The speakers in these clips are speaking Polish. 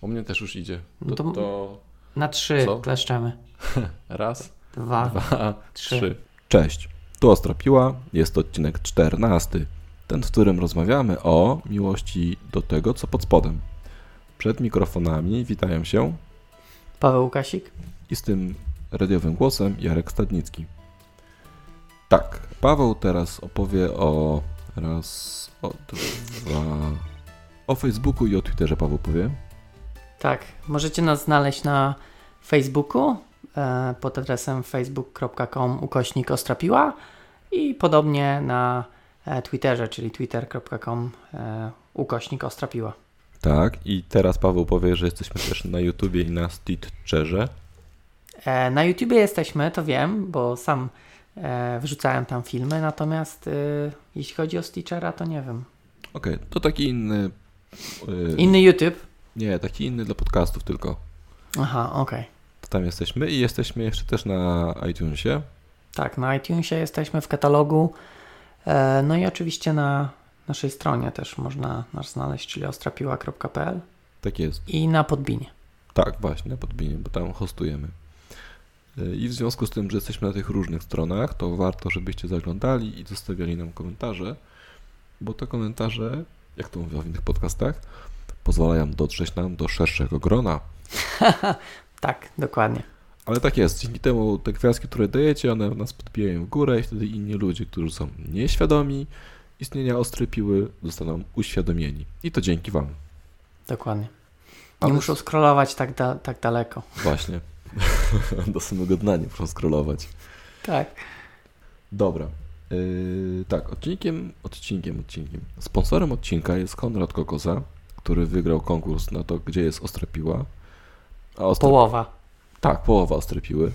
U mnie też już idzie. To... Na 3 kleszczemy. Raz, dwa, trzy. Cześć, tu Ostra Piła, jest odcinek 14, ten, w którym rozmawiamy o miłości do tego, co pod spodem. Przed mikrofonami witają się Paweł Łukasik i z tym radiowym głosem Jarek Stadnicki. Tak, Paweł teraz opowie o o Facebooku i o Twitterze. Paweł powie. Tak, możecie nas znaleźć na Facebooku pod adresem facebook.com/ostrapiła i podobnie na Twitterze, czyli twitter.com/ostrapiła. Tak, i teraz Paweł powie, że jesteśmy też na YouTubie i na Stitcherze. Na YouTubie jesteśmy, to wiem, bo sam wrzucałem tam filmy, natomiast jeśli chodzi o Stitchera, to nie wiem. Okej, to taki inny... Inny YouTube? Nie, taki inny dla podcastów tylko. Aha, okej. To tam jesteśmy i jesteśmy jeszcze też na iTunesie. Tak, na iTunesie jesteśmy w katalogu, no i oczywiście na naszej stronie też można nas znaleźć, czyli ostrapiła.pl. Tak jest. I na Podbinie. Tak, właśnie, na Podbinie, bo tam hostujemy. I w związku z tym, że jesteśmy na tych różnych stronach, to warto, żebyście zaglądali i zostawiali nam komentarze, bo te komentarze, jak to mówią w innych podcastach, pozwalają dotrzeć nam do szerszego grona. Tak, dokładnie. Ale tak jest, dzięki temu te gwiazdki, które dajecie, one nas podbijają w górę i wtedy inni ludzie, którzy są nieświadomi istnienia Ostrej Piły, zostaną uświadomieni. I to dzięki wam. Dokładnie. Nie muszą scrollować tak daleko. Właśnie. Do samego dna nie muszą scrollować. Tak. Dobra. Tak, odcinkiem. Sponsorem odcinka jest Konrad Kokoza, który wygrał konkurs na to, gdzie jest Ostra Piła. Połowa. Tak, połowa Ostrej Piły.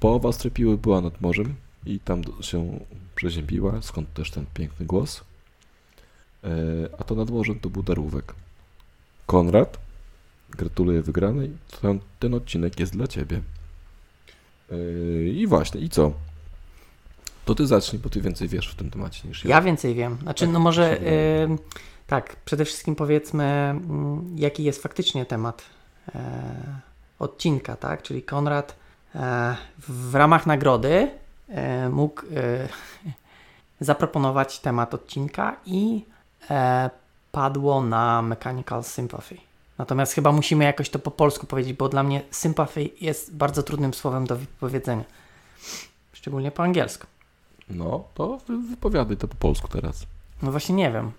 Połowa Ostrej Piły była nad morzem i tam się przeziębiła, skąd też ten piękny głos. A to nad morzem to był Darłówek. Konrad, gratuluję wygranej. Ten odcinek jest dla ciebie. I właśnie, i co? To ty zacznij, bo ty więcej wiesz w tym temacie niż ja. Ja więcej wiem. Znaczy, tak, no może tak, przede wszystkim powiedzmy, jaki jest faktycznie temat odcinka, tak? Czyli Konrad w ramach nagrody mógł zaproponować temat odcinka i padło na Mechanical Sympathy. Natomiast chyba musimy jakoś to po polsku powiedzieć, bo dla mnie sympathy jest bardzo trudnym słowem do wypowiedzenia. Szczególnie po angielsku. No, to wypowiadaj to po polsku teraz. No właśnie nie wiem.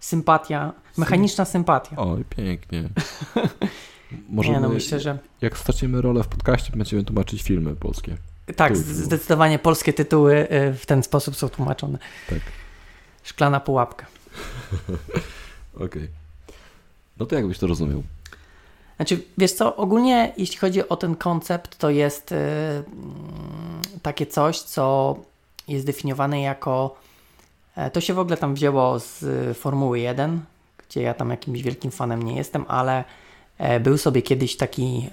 Sympatia, mechaniczna sympatia. Oj, pięknie. Możemy, myślę, że... Jak stracimy rolę w podcaście, będziemy tłumaczyć filmy polskie. Tak, zdecydowanie polskie tytuły w ten sposób są tłumaczone. Tak. Szklana pułapka. Okej. No to jakbyś to rozumiał? Znaczy, wiesz co, ogólnie jeśli chodzi o ten koncept, to jest takie coś, co jest definiowane jako... To się w ogóle tam wzięło z Formuły 1, gdzie ja tam jakimś wielkim fanem nie jestem, ale był sobie kiedyś taki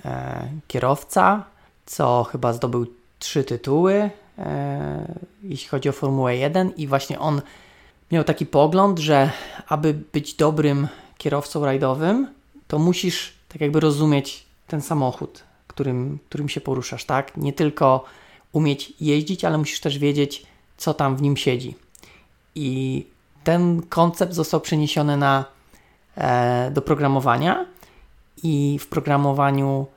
kierowca, co chyba zdobył 3 tytuły, jeśli chodzi o Formułę 1 i właśnie on miał taki pogląd, że aby być dobrym kierowcą rajdowym, to musisz tak jakby rozumieć ten samochód, którym się poruszasz, tak? Nie tylko umieć jeździć, ale musisz też wiedzieć, co tam w nim siedzi. I ten koncept został przeniesiony do programowania i w programowaniu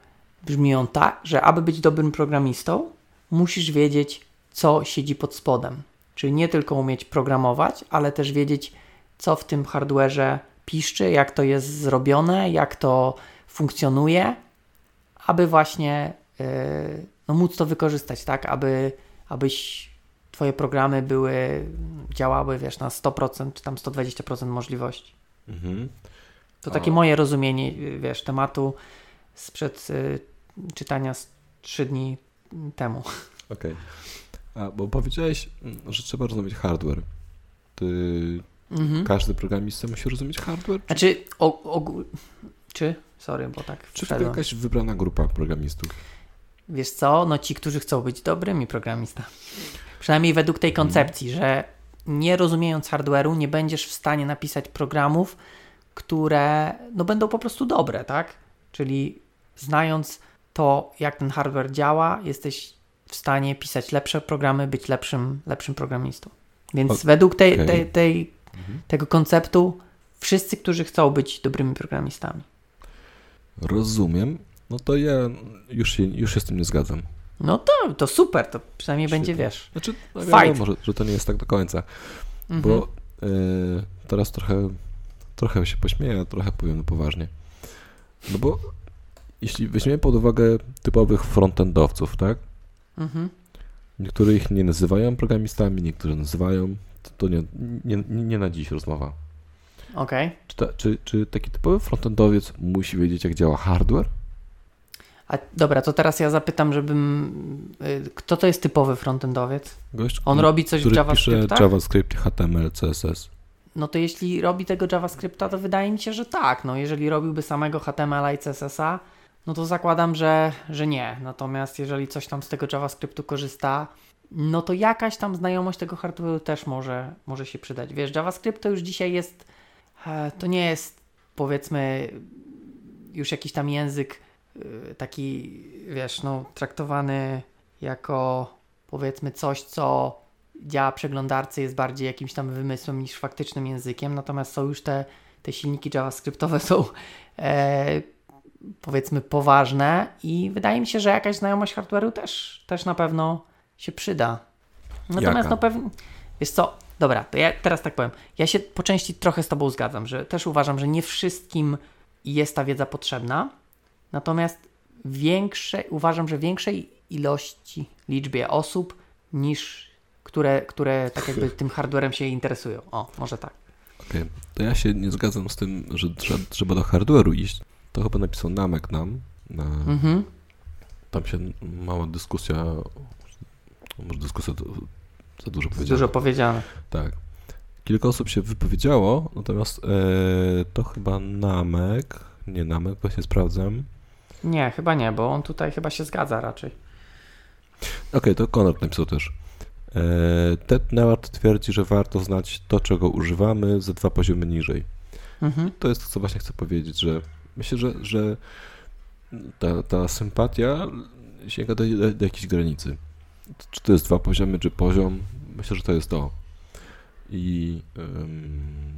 brzmi on tak, że aby być dobrym programistą, musisz wiedzieć, co siedzi pod spodem. Czyli nie tylko umieć programować, ale też wiedzieć, co w tym hardwareze piszczy, jak to jest zrobione, jak to funkcjonuje, aby właśnie móc to wykorzystać, tak, abyś twoje programy działały, wiesz, na 100% czy tam 120% możliwości. Mhm. To takie moje rozumienie, wiesz, tematu sprzed czytania z 3 dni temu. Okej. A bo powiedziałeś, że trzeba rozumieć hardware. Każdy programista musi rozumieć hardware? Czy... Czy to jakaś wybrana grupa programistów? Wiesz co, no ci, którzy chcą być dobrymi programistami. Przynajmniej według tej koncepcji, że nie rozumiejąc hardware'u nie będziesz w stanie napisać programów, które no, będą po prostu dobre, tak? Czyli znając to, jak ten hardware działa, jesteś w stanie pisać lepsze programy, być lepszym programistą. Więc według tego konceptu wszyscy, którzy chcą być dobrymi programistami. Rozumiem. No to ja już się z tym nie zgadzam. No to super, to przynajmniej świetnie. Będzie, wiesz. Znaczy, no wiadomo, że to nie jest tak do końca, bo teraz trochę się pośmieję, a trochę powiem no poważnie. No bo jeśli weźmiemy pod uwagę typowych frontendowców, tak? Niektórzy ich nie nazywają programistami, niektórzy nazywają, to nie na dziś rozmowa. Okej. Okay. Czy taki typowy frontendowiec musi wiedzieć, jak działa hardware? A dobra, to teraz ja zapytam, kto to jest typowy frontendowiec? Gość, on robi coś w JavaScriptach? Pisze JavaScript, HTML, CSS. No to jeśli robi tego JavaScripta, to wydaje mi się, że tak. No jeżeli robiłby samego HTML-a i CSS-a, no to zakładam, że nie. Natomiast jeżeli coś tam z tego JavaScriptu korzysta, no to jakaś tam znajomość tego hardware'u też może się przydać. Wiesz, JavaScript to już dzisiaj jest, to nie jest powiedzmy już jakiś tam język taki, wiesz, no traktowany jako powiedzmy coś, co działa przeglądarce, jest bardziej jakimś tam wymysłem niż faktycznym językiem, natomiast są już te silniki JavaScriptowe są powiedzmy poważne i wydaje mi się, że jakaś znajomość hardware'u też na pewno się przyda. Natomiast no pewnie, wiesz co, dobra, to ja teraz tak powiem, ja się po części trochę z Tobą zgadzam, że też uważam, że nie wszystkim jest ta wiedza potrzebna, natomiast uważam, że większej liczbie osób niż które tak jakby tym hardwarem się interesują. O, może tak. Okej. To ja się nie zgadzam z tym, że trzeba do hardware'u iść. To chyba napisał Namek nam. Tam się mała dyskusja, może dyskusja za dużo powiedziane. Tak. Kilka osób się wypowiedziało, natomiast to chyba Namek, nie Namek, właśnie sprawdzam. Nie, chyba nie, bo on tutaj chyba się zgadza raczej. Okej, to Konrad napisał też. Ted Neward twierdzi, że warto znać to, czego używamy, ze 2 poziomy niżej. To jest to, co właśnie chcę powiedzieć, że myślę, że ta sympatia sięga do jakiejś granicy. Czy to jest 2 poziomy, czy poziom? Myślę, że to jest to. I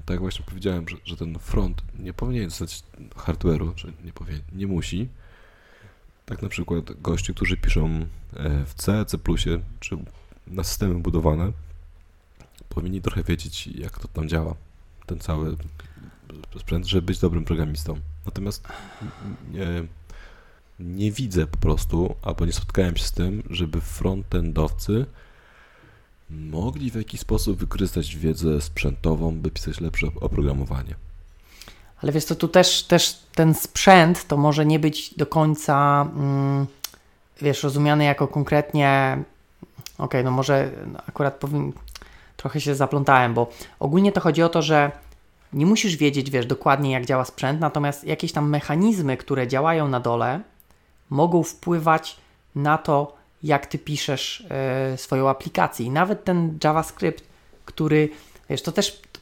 tak jak właśnie powiedziałem, że ten front nie powinien znać hardware'u, czy nie musi. Tak na przykład goście, którzy piszą w C, C++, czy na systemy budowane, powinni trochę wiedzieć, jak to tam działa, ten cały sprzęt, żeby być dobrym programistą. Natomiast nie widzę po prostu, albo nie spotkałem się z tym, żeby frontendowcy mogli w jakiś sposób wykorzystać wiedzę sprzętową, by pisać lepsze oprogramowanie. Ale wiesz co, tu też ten sprzęt to może nie być do końca wiesz, rozumiany jako konkretnie. Okej, no może akurat trochę się zaplątałem, bo ogólnie to chodzi o to, że nie musisz wiedzieć, wiesz, dokładnie jak działa sprzęt, natomiast jakieś tam mechanizmy, które działają na dole, mogą wpływać na to, jak ty piszesz swoją aplikację. I nawet ten JavaScript, który, wiesz, to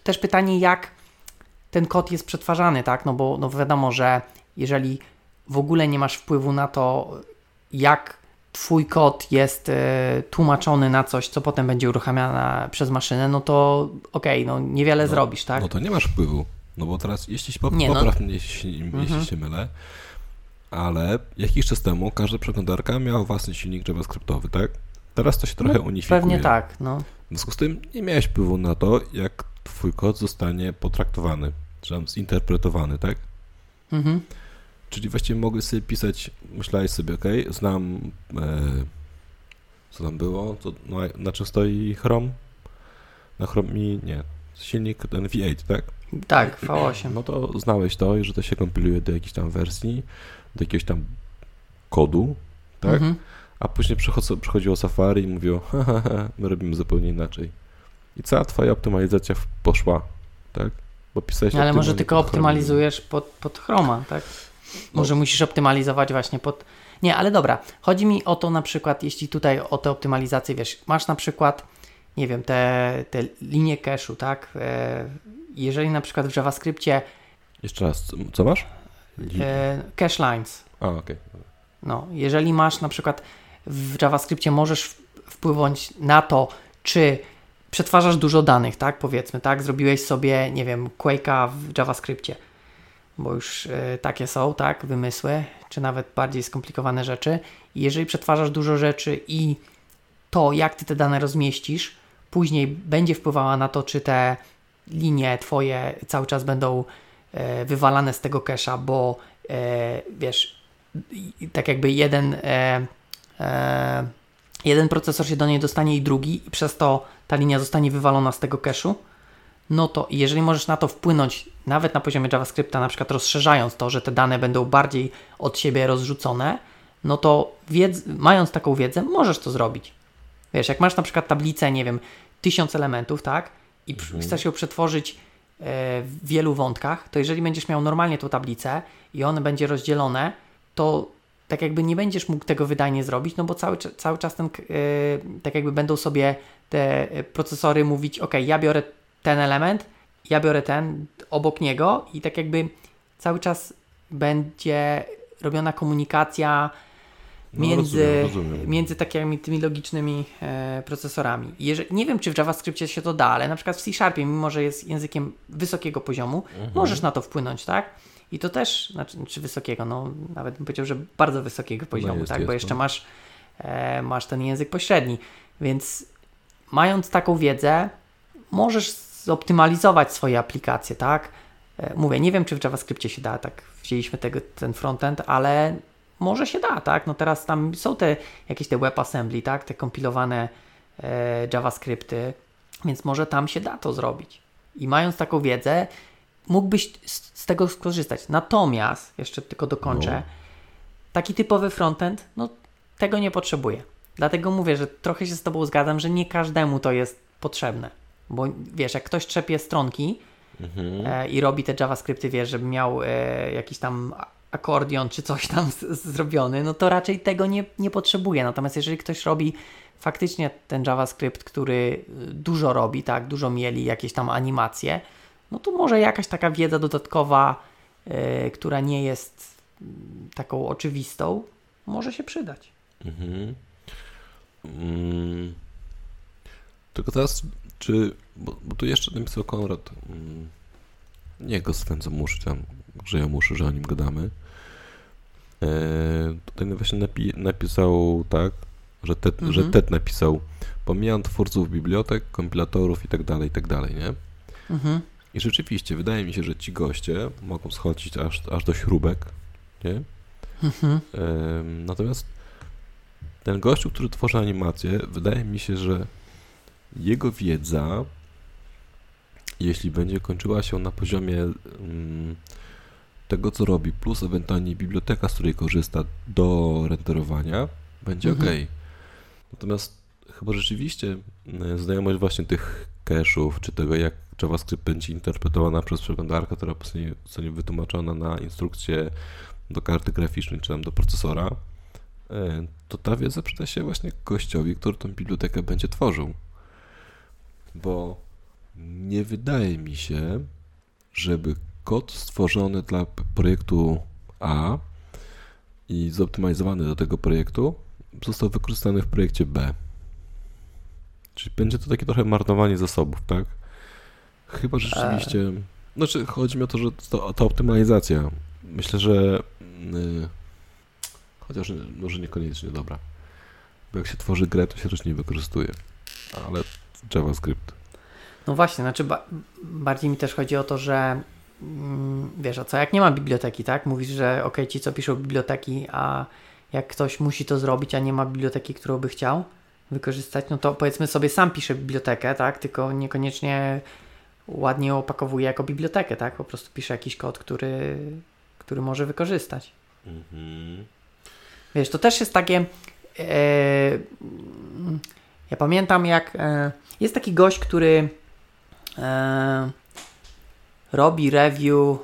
też pytanie, jak ten kod jest przetwarzany, tak? No bo no wiadomo, że jeżeli w ogóle nie masz wpływu na to, jak twój kod jest tłumaczony na coś, co potem będzie uruchamiane przez maszynę, no to okej, no niewiele zrobisz, tak? No to nie masz wpływu, no bo teraz, jeśli jeśli się mylę, ale jakiś czas temu każda przeglądarka miała własny silnik JavaScriptowy, tak? Teraz to się trochę unifikuje. Pewnie tak, no. W związku z tym nie miałeś wpływu na to, jak twój kod zostanie potraktowany, czy tam zinterpretowany, tak? Czyli właściwie mogę sobie pisać, myślałeś sobie, znam, co tam było, na czym stoi Chrome? Na Chrome silnik ten V8, tak? Tak, V8. No to znałeś to i że to się kompiluje do jakiejś tam wersji, do jakiegoś tam kodu, tak? A później przychodziło Safari i mówiło, my robimy zupełnie inaczej. I cała twoja optymalizacja poszła, tak? Bo pisałeś ale może tylko optymalizujesz pod Chroma, tak? No. Może musisz optymalizować właśnie pod... Nie, ale dobra. Chodzi mi o to na przykład, jeśli tutaj o tę optymalizację, wiesz, masz na przykład, nie wiem, te linie cache'u, tak? Jeżeli na przykład w JavaScriptie... Jeszcze raz, co masz? Cache lines. A, okay. No, jeżeli masz na przykład w JavaScriptie możesz wpłynąć na to, czy przetwarzasz dużo danych, tak? Powiedzmy, tak? Zrobiłeś sobie, nie wiem, Quake'a w JavaScriptie, bo już takie są, tak? Wymysły, czy nawet bardziej skomplikowane rzeczy. I jeżeli przetwarzasz dużo rzeczy i to, jak ty te dane rozmieścisz, później będzie wpływała na to, czy te linie twoje cały czas będą wywalane z tego cache'a, bo wiesz, tak jakby jeden procesor się do niej dostanie i drugi i przez to ta linia zostanie wywalona z tego cache'u, no to jeżeli możesz na to wpłynąć nawet na poziomie JavaScripta, na przykład rozszerzając to, że te dane będą bardziej od siebie rozrzucone, no to mając taką wiedzę, możesz to zrobić. Wiesz, jak masz na przykład tablicę, nie wiem, 1000 elementów, tak? I chcesz ją przetworzyć w wielu wątkach, to jeżeli będziesz miał normalnie tą tablicę i one będzie rozdzielone, to tak jakby nie będziesz mógł tego wydajnie zrobić, no bo cały czas ten, tak jakby będą sobie te procesory mówić, ok, ja biorę ten element, ja biorę ten obok niego i tak jakby cały czas będzie robiona komunikacja między takimi tymi logicznymi procesorami. Nie wiem, czy w JavaScriptie się to da, ale na przykład w C-Sharpie, mimo że jest językiem wysokiego poziomu, możesz na to wpłynąć, tak? I to też, znaczy wysokiego, no nawet bym powiedział, że bardzo wysokiego poziomu, tak? Bo jeszcze masz ten język pośredni. Więc mając taką wiedzę, możesz zoptymalizować swoje aplikacje, tak? Mówię, nie wiem, czy w JavaScriptie się da, tak? Wzięliśmy ten frontend, ale może się da, tak? No teraz tam są jakieś WebAssembly, tak? Te kompilowane JavaScripty, więc może tam się da to zrobić. I mając taką wiedzę, mógłbyś z tego skorzystać. Natomiast, jeszcze tylko dokończę, taki typowy frontend, no tego nie potrzebuje. Dlatego mówię, że trochę się z Tobą zgadzam, że nie każdemu to jest potrzebne. Bo wiesz, jak ktoś trzepie stronki i robi te JavaScripty, wiesz, żeby miał jakiś tam akordeon czy coś tam zrobiony, no to raczej tego nie potrzebuje. Natomiast jeżeli ktoś robi faktycznie ten JavaScript, który dużo robi, tak, dużo mieli jakieś tam animacje, no to może jakaś taka wiedza dodatkowa, która nie jest taką oczywistą, może się przydać. Tylko teraz, bo tu jeszcze napisał Konrad, nie go z tym, co że o nim gadamy. Tutaj właśnie napisał tak, że Ted napisał, pomijam twórców bibliotek, kompilatorów i tak dalej, nie? I rzeczywiście, wydaje mi się, że ci goście mogą schodzić aż do śrubek, nie? Natomiast ten gościu, który tworzy animację, wydaje mi się, że jego wiedza, jeśli będzie kończyła się na poziomie tego, co robi, plus ewentualnie biblioteka, z której korzysta do renderowania, będzie ok. Natomiast chyba rzeczywiście znajomość właśnie tych cache'ów, czy tego, jak JavaScript będzie interpretowana przez przeglądarkę, która zostanie wytłumaczona na instrukcję do karty graficznej, czy tam do procesora, to ta wiedza przyda się właśnie gościowi, który tą bibliotekę będzie tworzył. Bo nie wydaje mi się, żeby kod stworzony dla projektu A i zoptymalizowany do tego projektu został wykorzystany w projekcie B. Czyli będzie to takie trochę marnowanie zasobów, tak? Chyba rzeczywiście... Znaczy, chodzi mi o to, że ta optymalizacja. Myślę, że... Chociaż może niekoniecznie dobra. Bo jak się tworzy grę, to się też nie wykorzystuje. Ale JavaScript. No właśnie, znaczy bardziej mi też chodzi o to, że wiesz, a co, jak nie ma biblioteki, tak? Mówisz, że okej, ci co piszą biblioteki, a jak ktoś musi to zrobić, a nie ma biblioteki, którą by chciał wykorzystać, no to powiedzmy sobie sam pisze bibliotekę, tak? Tylko niekoniecznie ładnie ją opakowuje jako bibliotekę, tak? Po prostu pisze jakiś kod, który może wykorzystać. Wiesz, to też jest takie... Ja pamiętam, jak jest taki gość, który robi review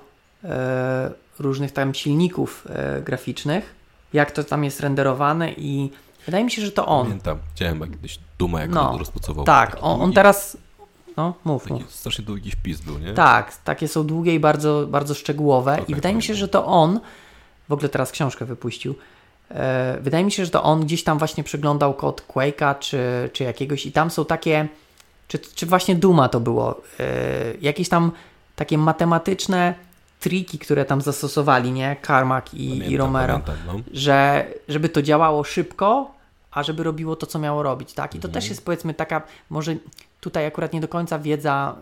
różnych tam silników graficznych, jak to tam jest renderowane i wydaje mi się, że to on. Pamiętam, chciałem kiedyś Dooma, jak go rozpracował. Tak, on teraz No, mów. Taki strasznie długi wpis był, nie? Tak, takie są długie i bardzo, bardzo szczegółowe. Okay, i wydaje mi się, że to on, w ogóle teraz książkę wypuścił, wydaje mi się, że to on gdzieś tam właśnie przeglądał kod Quake'a czy jakiegoś i tam są takie, czy właśnie Dooma to było, jakieś tam takie matematyczne triki, które tam zastosowali, nie? Carmack i Romero, no. Że żeby to działało szybko, a żeby robiło to, co miało robić, tak? I to też jest, powiedzmy, taka, może tutaj akurat nie do końca wiedza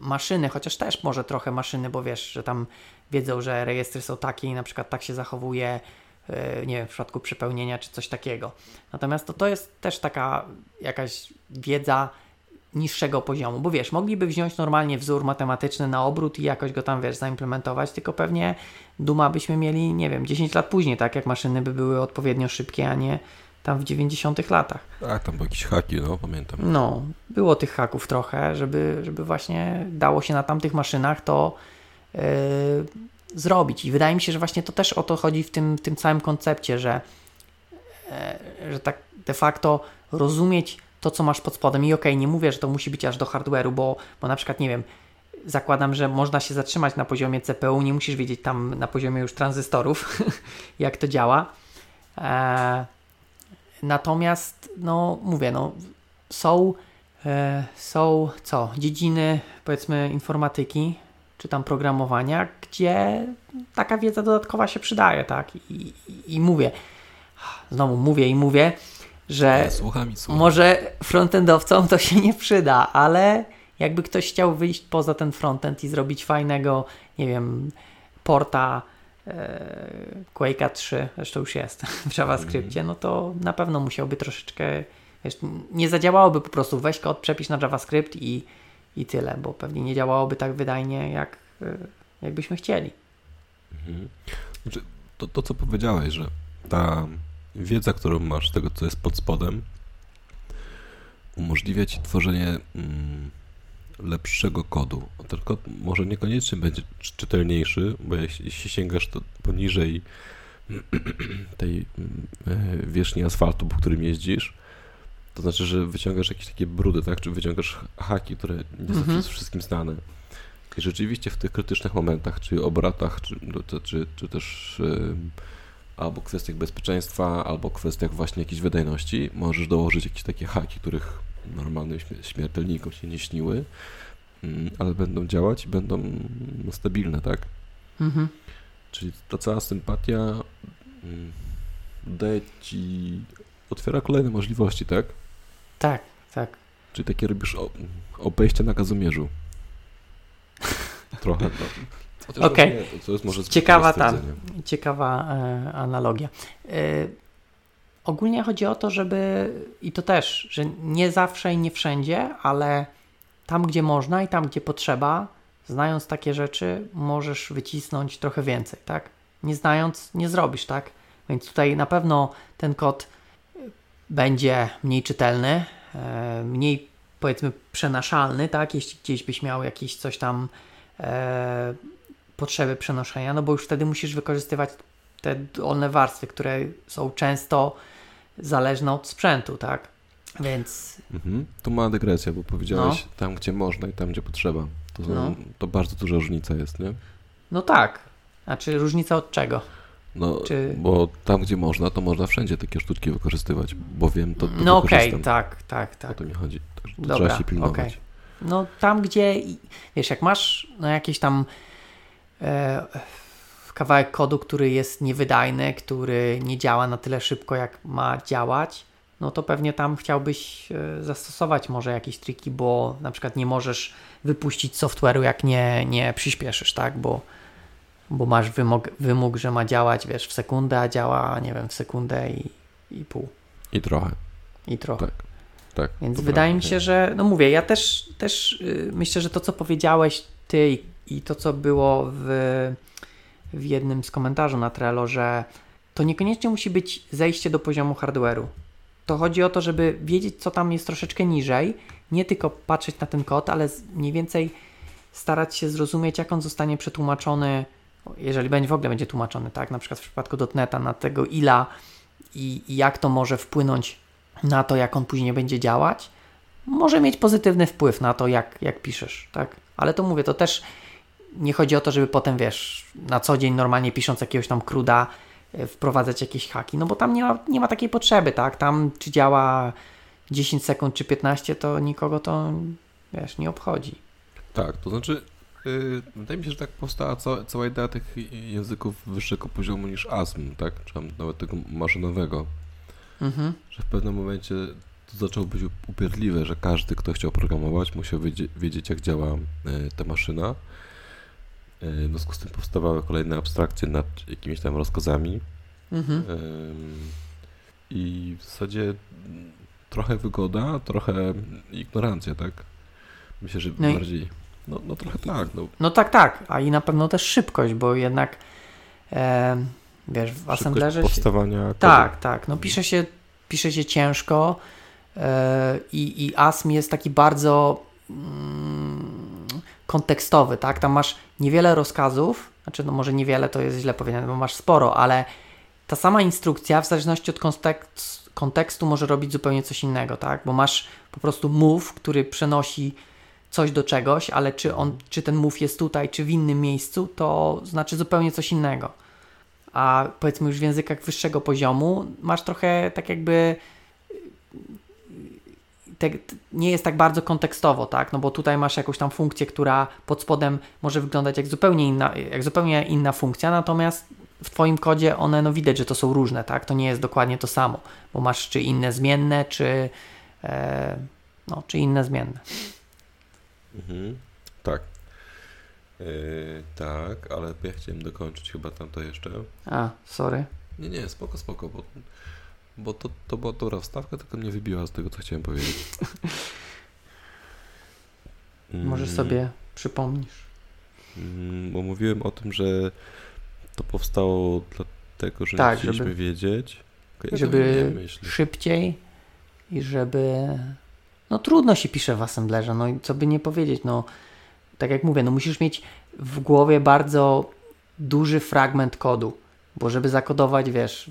maszyny, chociaż też może trochę maszyny, bo wiesz, że tam wiedzą, że rejestry są takie i na przykład tak się zachowuje, nie wiem, w przypadku przepełnienia czy coś takiego. Natomiast to jest też taka jakaś wiedza niższego poziomu, bo wiesz, mogliby wziąć normalnie wzór matematyczny na obrót i jakoś go tam, wiesz, zaimplementować, tylko pewnie Dooma byśmy mieli, nie wiem, 10 lat później, tak? Jak maszyny by były odpowiednio szybkie, a nie tam w 90-tych latach. Tak, tam były jakieś haki, no, pamiętam. No, było tych haków trochę, żeby właśnie dało się na tamtych maszynach to zrobić. I wydaje mi się, że właśnie to też o to chodzi w tym całym koncepcie, że tak de facto rozumieć to, co masz pod spodem. I okej, nie mówię, że to musi być aż do hardware'u, bo na przykład, nie wiem, zakładam, że można się zatrzymać na poziomie CPU, nie musisz wiedzieć tam na poziomie już tranzystorów, jak to działa. Natomiast, no mówię, no są co? Dziedziny, powiedzmy, informatyki, czy tam programowania, gdzie taka wiedza dodatkowa się przydaje, tak? I mówię, znowu mówię, że ja słucham. Może frontendowcom to się nie przyda, ale jakby ktoś chciał wyjść poza ten frontend i zrobić fajnego, nie wiem, porta Quake'a 3, zresztą już jest w JavaScriptie, no to na pewno musiałby troszeczkę, wiesz, nie zadziałałoby po prostu weź kod, przepisz na JavaScript i tyle, bo pewnie nie działałoby tak wydajnie, jakbyśmy chcieli. Znaczy, to co powiedziałeś, że ta wiedza, którą masz, tego, co jest pod spodem, umożliwia ci tworzenie lepszego kodu. Ten kod może niekoniecznie będzie czytelniejszy, bo jeśli sięgasz to poniżej tej wierzchni asfaltu, po którym jeździsz, to znaczy, że wyciągasz jakieś takie brudy, tak? Czy wyciągasz haki, które nie są wszystkim znane. I rzeczywiście w tych krytycznych momentach, czy obrotach, czy też albo kwestiach bezpieczeństwa, albo kwestiach właśnie jakiejś wydajności, możesz dołożyć jakieś takie haki, których normalnym śmiertelnikom się nie śniły, ale będą działać i będą stabilne, tak? Mhm. Czyli ta cała sympatia daje ci, otwiera kolejne możliwości, tak? Tak, tak. Czyli takie robisz obejście na gazomierzu. Trochę tak. Okej, okay. Ciekawa analogia. Ogólnie chodzi o to, żeby, i to też, że nie zawsze i nie wszędzie, ale tam, gdzie można i tam, gdzie potrzeba, znając takie rzeczy, możesz wycisnąć trochę więcej, tak? Nie znając, nie zrobisz, tak? Więc tutaj na pewno ten kod będzie mniej czytelny, mniej, powiedzmy, przenaszalny, tak? Jeśli gdzieś byś miał jakieś coś tam potrzeby przenoszenia, no bo już wtedy musisz wykorzystywać te dolne warstwy, które są często zależne od sprzętu, tak? Więc... To mała dygresja, bo powiedziałeś tam, gdzie można i tam, gdzie potrzeba. To bardzo duża różnica jest, nie? No tak. A czy różnica od czego? No, bo tam, gdzie można, to można wszędzie takie sztuczki wykorzystywać, bo wiem, to no okej, okay, tak. O to mi chodzi. Dobra, trzeba się pilnować. Okay. No tam, gdzie, wiesz, jak masz jakieś tam kawałek kodu, który jest niewydajny, który nie działa na tyle szybko, jak ma działać, no to pewnie tam chciałbyś zastosować może jakieś triki, bo na przykład nie możesz wypuścić software'u, jak nie przyspieszysz, tak, bo masz wymóg, że ma działać, wiesz, w sekundę, a działa, nie wiem, w sekundę i pół. I trochę. Tak, więc wydaje mi się, że, no mówię, ja też myślę, że to, co powiedziałeś ty i to, co było w jednym z komentarzy na Trello, że to niekoniecznie musi być zejście do poziomu hardware'u. To chodzi o to, żeby wiedzieć, co tam jest troszeczkę niżej, nie tylko patrzeć na ten kod, ale mniej więcej starać się zrozumieć, jak on zostanie przetłumaczony, jeżeli w ogóle będzie tłumaczony, tak, na przykład w przypadku .NET-a na tego ILA i jak to może wpłynąć na to, jak on później będzie działać, może mieć pozytywny wpływ na to, jak piszesz, tak? Ale to mówię, to też nie chodzi o to, żeby potem, wiesz, na co dzień normalnie pisząc jakiegoś tam CRUDa wprowadzać jakieś haki, no bo tam nie ma takiej potrzeby, tak? Tam czy działa 10 sekund czy 15, to nikogo to, wiesz, nie obchodzi. Tak, to znaczy wydaje mi się, że tak powstała cała idea tych języków wyższego poziomu niż ASM, tak? Czy nawet tego maszynowego. Mhm. Że w pewnym momencie to zaczęło być upierdliwe, że każdy, kto chciał programować, musiał wiedzieć, jak działa ta maszyna. W związku z tym powstawały kolejne abstrakcje nad jakimiś tam rozkazami. Mhm. I w zasadzie trochę wygoda, trochę ignorancja, tak? Myślę, że no bardziej... No trochę tak. No tak. A i na pewno też szybkość, bo jednak wiesz, w assemblerze... powstawania... Tak. No pisze się ciężko i ASM jest taki bardzo kontekstowy, tak? Tam masz niewiele rozkazów, znaczy no może niewiele to jest źle powiedziane, bo masz sporo, ale ta sama instrukcja w zależności od kontekstu może robić zupełnie coś innego, tak? Bo masz po prostu move, który przenosi coś do czegoś, ale czy ten move jest tutaj, czy w innym miejscu, to znaczy zupełnie coś innego. A powiedzmy już w językach wyższego poziomu masz trochę tak jakby... nie jest tak bardzo kontekstowo, tak? No bo tutaj masz jakąś tam funkcję, która pod spodem może wyglądać jak zupełnie inna funkcja, natomiast w Twoim kodzie one, no widać, że to są różne, tak? To nie jest dokładnie to samo, bo masz czy inne zmienne, czy inne zmienne. Mhm. Tak. Tak, ale ja chciałem dokończyć chyba tamto jeszcze. A, sorry. Nie, spoko, bo to była dobra wstawka, tylko mnie wybiła z tego, co chciałem powiedzieć. Może sobie przypomnisz. Bo mówiłem o tym, że to powstało dlatego, że nie chcieliśmy wiedzieć. Żeby szybciej i żeby... No trudno się pisze w assemblerze, no i co by nie powiedzieć, no tak jak mówię, no musisz mieć w głowie bardzo duży fragment kodu, bo żeby zakodować, wiesz,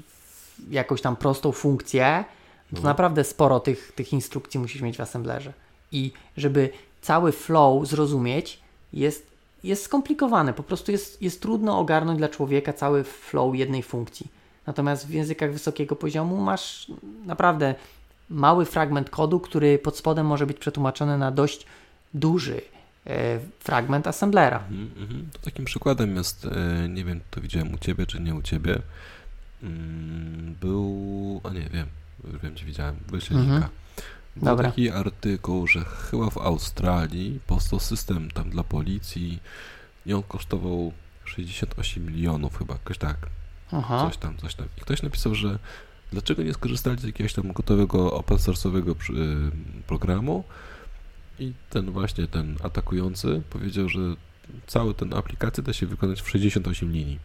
jakąś tam prostą funkcję, to naprawdę sporo tych instrukcji musisz mieć w assemblerze. I żeby cały flow zrozumieć, jest skomplikowane, po prostu jest trudno ogarnąć dla człowieka cały flow jednej funkcji. Natomiast w językach wysokiego poziomu masz naprawdę mały fragment kodu, który pod spodem może być przetłumaczony na dość duży fragment assemblera. To takim przykładem jest, nie wiem, to widziałem u Ciebie, czy nie u Ciebie, wiem, czy widziałem, był taki artykuł, że chyba w Australii powstał system tam dla policji i on kosztował 68 milionów chyba, jakoś tak. Aha. Coś tam. I ktoś napisał, że dlaczego nie skorzystali z jakiegoś tam gotowego open source'owego programu i ten atakujący powiedział, że cały ten aplikację da się wykonać w 68 linii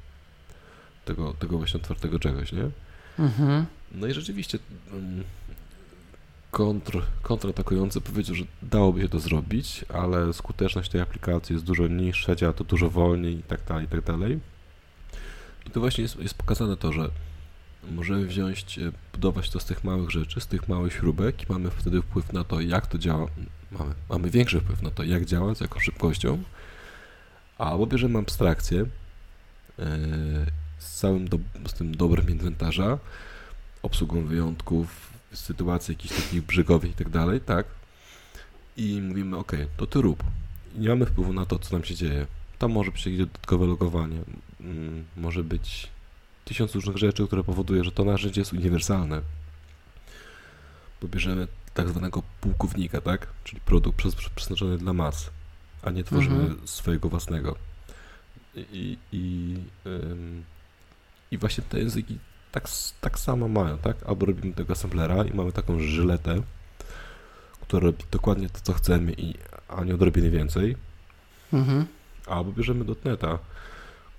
tego właśnie otwartego czegoś, nie? Mhm. No i rzeczywiście kontratakujący powiedział, że dałoby się to zrobić, ale skuteczność tej aplikacji jest dużo niższa, działa to dużo wolniej i tak dalej. I to właśnie jest pokazane to, że możemy budować to z tych małych rzeczy, z tych małych śrubek i mamy wtedy wpływ na to, jak to działa. Mamy większy wpływ na to, jak działa, z jaką szybkością. Albo bierzemy abstrakcję z tym dobrem inwentarza, obsługą wyjątków, sytuacji jakichś takich brzegowych i tak dalej, tak? I mówimy, ok, to ty rób. I nie mamy wpływu na to, co nam się dzieje. Tam może być jakieś dodatkowe logowanie, może być 1000 różnych rzeczy, które powoduje, że to narzędzie jest uniwersalne. Bo bierzemy tak zwanego pułkownika, tak? Czyli produkt przeznaczony dla mas, a nie tworzymy swojego własnego. I właśnie te języki tak samo mają, tak? Albo robimy tego assemblera i mamy taką żyletę, która robi dokładnie to, co chcemy, a nie odrobiny więcej. Mhm. Albo bierzemy .NET-a,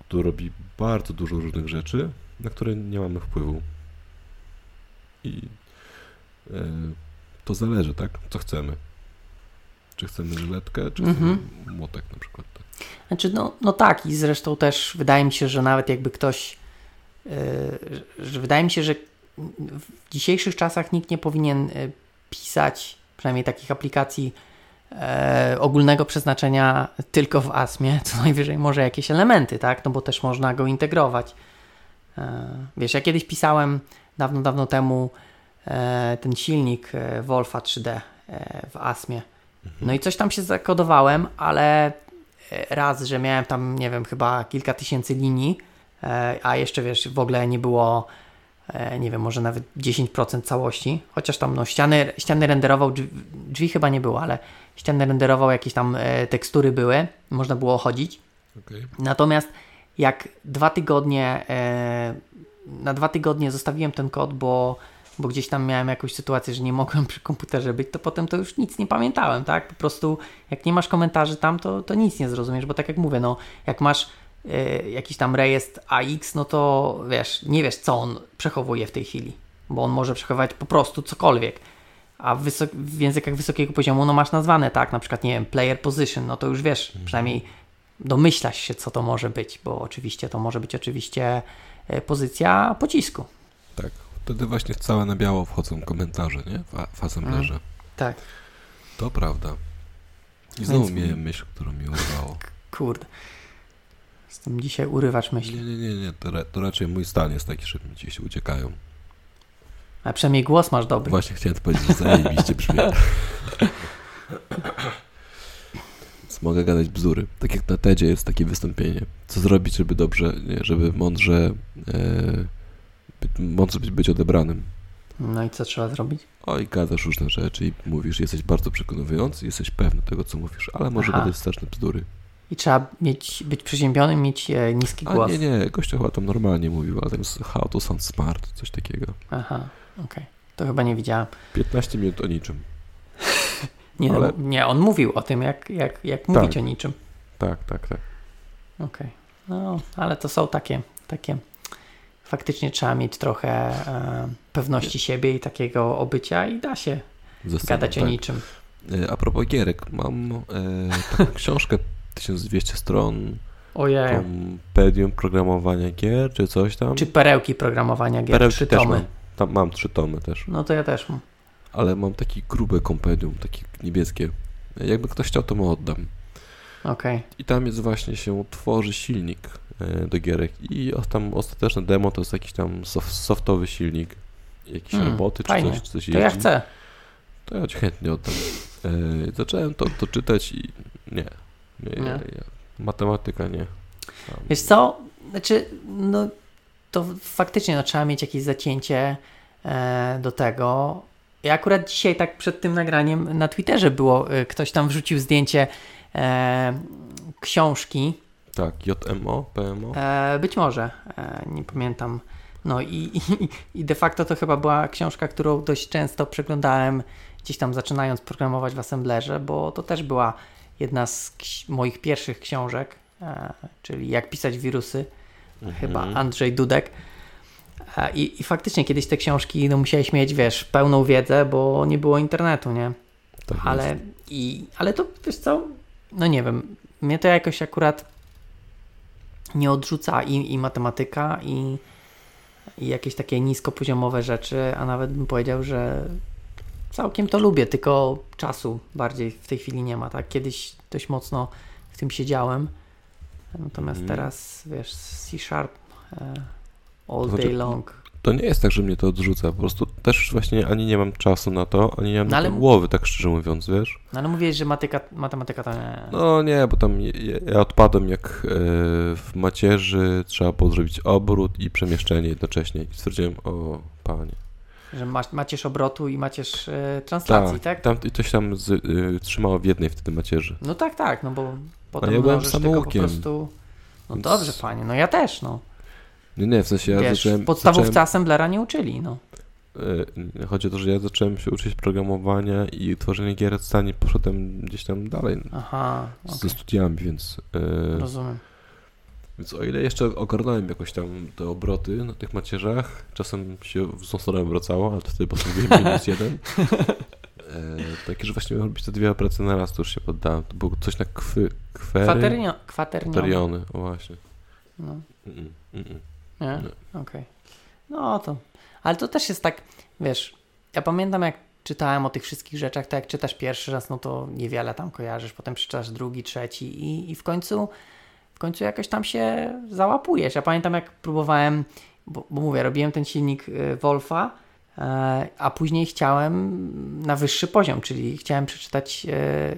który robi bardzo dużo różnych rzeczy, na które nie mamy wpływu. I to zależy, tak? Co chcemy. Czy chcemy żyletkę, czy chcemy młotek na przykład. Tak. Znaczy, no tak, i zresztą też wydaje mi się, że nawet jakby ktoś... że wydaje mi się, że w dzisiejszych czasach nikt nie powinien pisać, przynajmniej takich aplikacji ogólnego przeznaczenia tylko w ASM-ie, co najwyżej może jakieś elementy, tak? No bo też można go integrować. Wiesz, ja kiedyś pisałem dawno temu ten silnik Wolfa 3D w ASM-ie. No i coś tam się zakodowałem, ale raz, że miałem tam, nie wiem, chyba kilka tysięcy linii, a jeszcze, wiesz, w ogóle nie było, nie wiem, może nawet 10% całości, chociaż tam no, ściany renderował, drzwi chyba nie było, ale ściany renderował, jakieś tam tekstury były, można było chodzić. Okay. Natomiast jak na dwa tygodnie zostawiłem ten kod, bo gdzieś tam miałem jakąś sytuację, że nie mogłem przy komputerze być, to potem to już nic nie pamiętałem, tak? Po prostu jak nie masz komentarzy tam, to nic nie zrozumiesz, bo tak jak mówię, no jak masz jakiś tam rejestr AX, no to wiesz, nie wiesz co on przechowuje w tej chwili, bo on może przechowywać po prostu cokolwiek, a w językach wysokiego poziomu no masz nazwane, tak? Na przykład, nie wiem, player position, no to już wiesz, przynajmniej domyślasz się co to może być, bo oczywiście to może być oczywiście pozycja pocisku. Tak. Wtedy właśnie całe na biało wchodzą komentarze, nie? W assemblerze. Tak. To prawda. I znowu miałem myśl, którą mi urywało. Kurde. Z tym dzisiaj urywasz myśli. Nie. To raczej mój stan jest taki, że mi gdzieś uciekają. A przynajmniej głos masz dobry. Właśnie chciałem to powiedzieć, że zajebiście brzmi. Więc mogę gadać bzdury. Tak jak na TEDzie jest takie wystąpienie. Co zrobić, żeby dobrze, nie, żeby mądrze... mądrze być odebranym. No i co trzeba zrobić? Oj, gadasz różne rzeczy i mówisz, jesteś bardzo przekonujący, jesteś pewny tego, co mówisz, ale może gadać straszne bzdury. I trzeba być przeziębionym, mieć niski głos. A nie, gościa chyba tam normalnie mówił, ale tam jest how to sound smart, coś takiego. Aha, okej. To chyba nie widziałem. 15 minut o niczym. Nie, ale... nie, on mówił o tym, jak mówić o niczym. Tak. Okej. No, ale to są takie... Faktycznie trzeba mieć trochę pewności siebie i takiego obycia i da się gadać o niczym. A propos gierek, mam taką książkę 1200 stron. Ojej. Kompedium programowania gier, czy coś tam. Czy perełki programowania gier, perełki 3 tomy. Mam 3 tomy też. No to ja też mam. Ale mam takie grube kompedium, takie niebieskie. Jakby ktoś chciał, to mu oddam. Okay. I tam jest właśnie, się tworzy silnik do gierek i tam ostateczne demo to jest jakiś tam softowy silnik, jakieś roboty fajnie. Czy coś to jeździ. Ja chcę. To ja ci chętnie oddam. Zacząłem to czytać i nie. Matematyka nie. Tam. Wiesz co, znaczy no to faktycznie no, trzeba mieć jakieś zacięcie do tego. Ja akurat dzisiaj tak przed tym nagraniem na Twitterze było, ktoś tam wrzucił zdjęcie książki. Tak, JMO, PMO. Być może, nie pamiętam. No i de facto to chyba była książka, którą dość często przeglądałem gdzieś tam zaczynając programować w assemblerze, bo to też była jedna z moich pierwszych książek, czyli jak pisać wirusy, chyba Andrzej Dudek. I faktycznie kiedyś te książki no, musiałeś mieć, wiesz, pełną wiedzę, bo nie było internetu, nie? Tak ale to, wiesz co, no nie wiem, mnie to jakoś akurat nie odrzuca i matematyka i jakieś takie niskopoziomowe rzeczy, a nawet bym powiedział, że całkiem to lubię, tylko czasu bardziej w tej chwili nie ma, tak? Kiedyś dość mocno w tym siedziałem, natomiast teraz, wiesz, C-Sharp all day long. To nie jest tak, że mnie to odrzuca, po prostu też właśnie ani nie mam czasu na to, ani nie mam głowy, tak szczerze mówiąc, wiesz. No ale mówiłeś, że matematyka to nie... No nie, bo tam ja odpadłem jak w macierzy trzeba było zrobić obrót i przemieszczenie jednocześnie i stwierdziłem, o panie. Że macierz obrotu i macierz translacji, tak? Tak, i to się tam trzymało w jednej wtedy macierzy. No tak, no bo potem ja byłem samoukiem. Po prostu... No więc... dobrze panie, no ja też, no. Nie, w sensie ja zacząłem... podstawówce assemblera nie uczyli, no. Chodzi o to, że ja zacząłem się uczyć programowania i tworzenia gier od stanie, poszedłem gdzieś tam dalej ze studiami, więc... Rozumiem. Więc o ile jeszcze ogarnąłem jakoś tam te obroty na tych macierzach, czasem się w złą stronę wracało, ale wtedy postanowiłem -1. Takie, że właśnie miałem robić te dwie prace na raz, to już się poddałem. To było coś na kwaterniony. O właśnie. No. Nie? Okej. No to... Ale to też jest tak, wiesz, ja pamiętam jak czytałem o tych wszystkich rzeczach, tak jak czytasz pierwszy raz, no to niewiele tam kojarzysz, potem przeczytasz drugi, trzeci i w końcu jakoś tam się załapujesz. Ja pamiętam, jak próbowałem, bo mówię, robiłem ten silnik Wolfa, a później chciałem na wyższy poziom, czyli chciałem przeczytać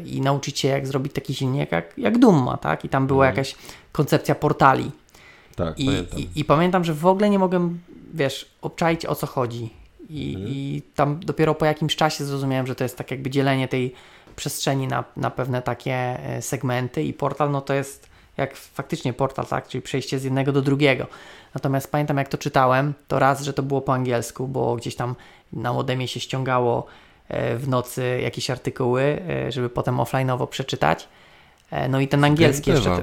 i nauczyć się, jak zrobić taki silnik jak Doom ma, tak? I tam była jakaś koncepcja portali. Tak, I pamiętam, że w ogóle nie mogłem, obczaić, o co chodzi. I tam dopiero po jakimś czasie zrozumiałem, że to jest tak jakby dzielenie tej przestrzeni na pewne takie segmenty i portal, no to jest jak faktycznie portal, tak, czyli przejście z jednego do drugiego. Natomiast pamiętam, jak to czytałem, to raz, że to było po angielsku, bo gdzieś tam na modemie się ściągało w nocy jakieś artykuły, żeby potem offline'owo przeczytać. No i ten angielski jeszcze...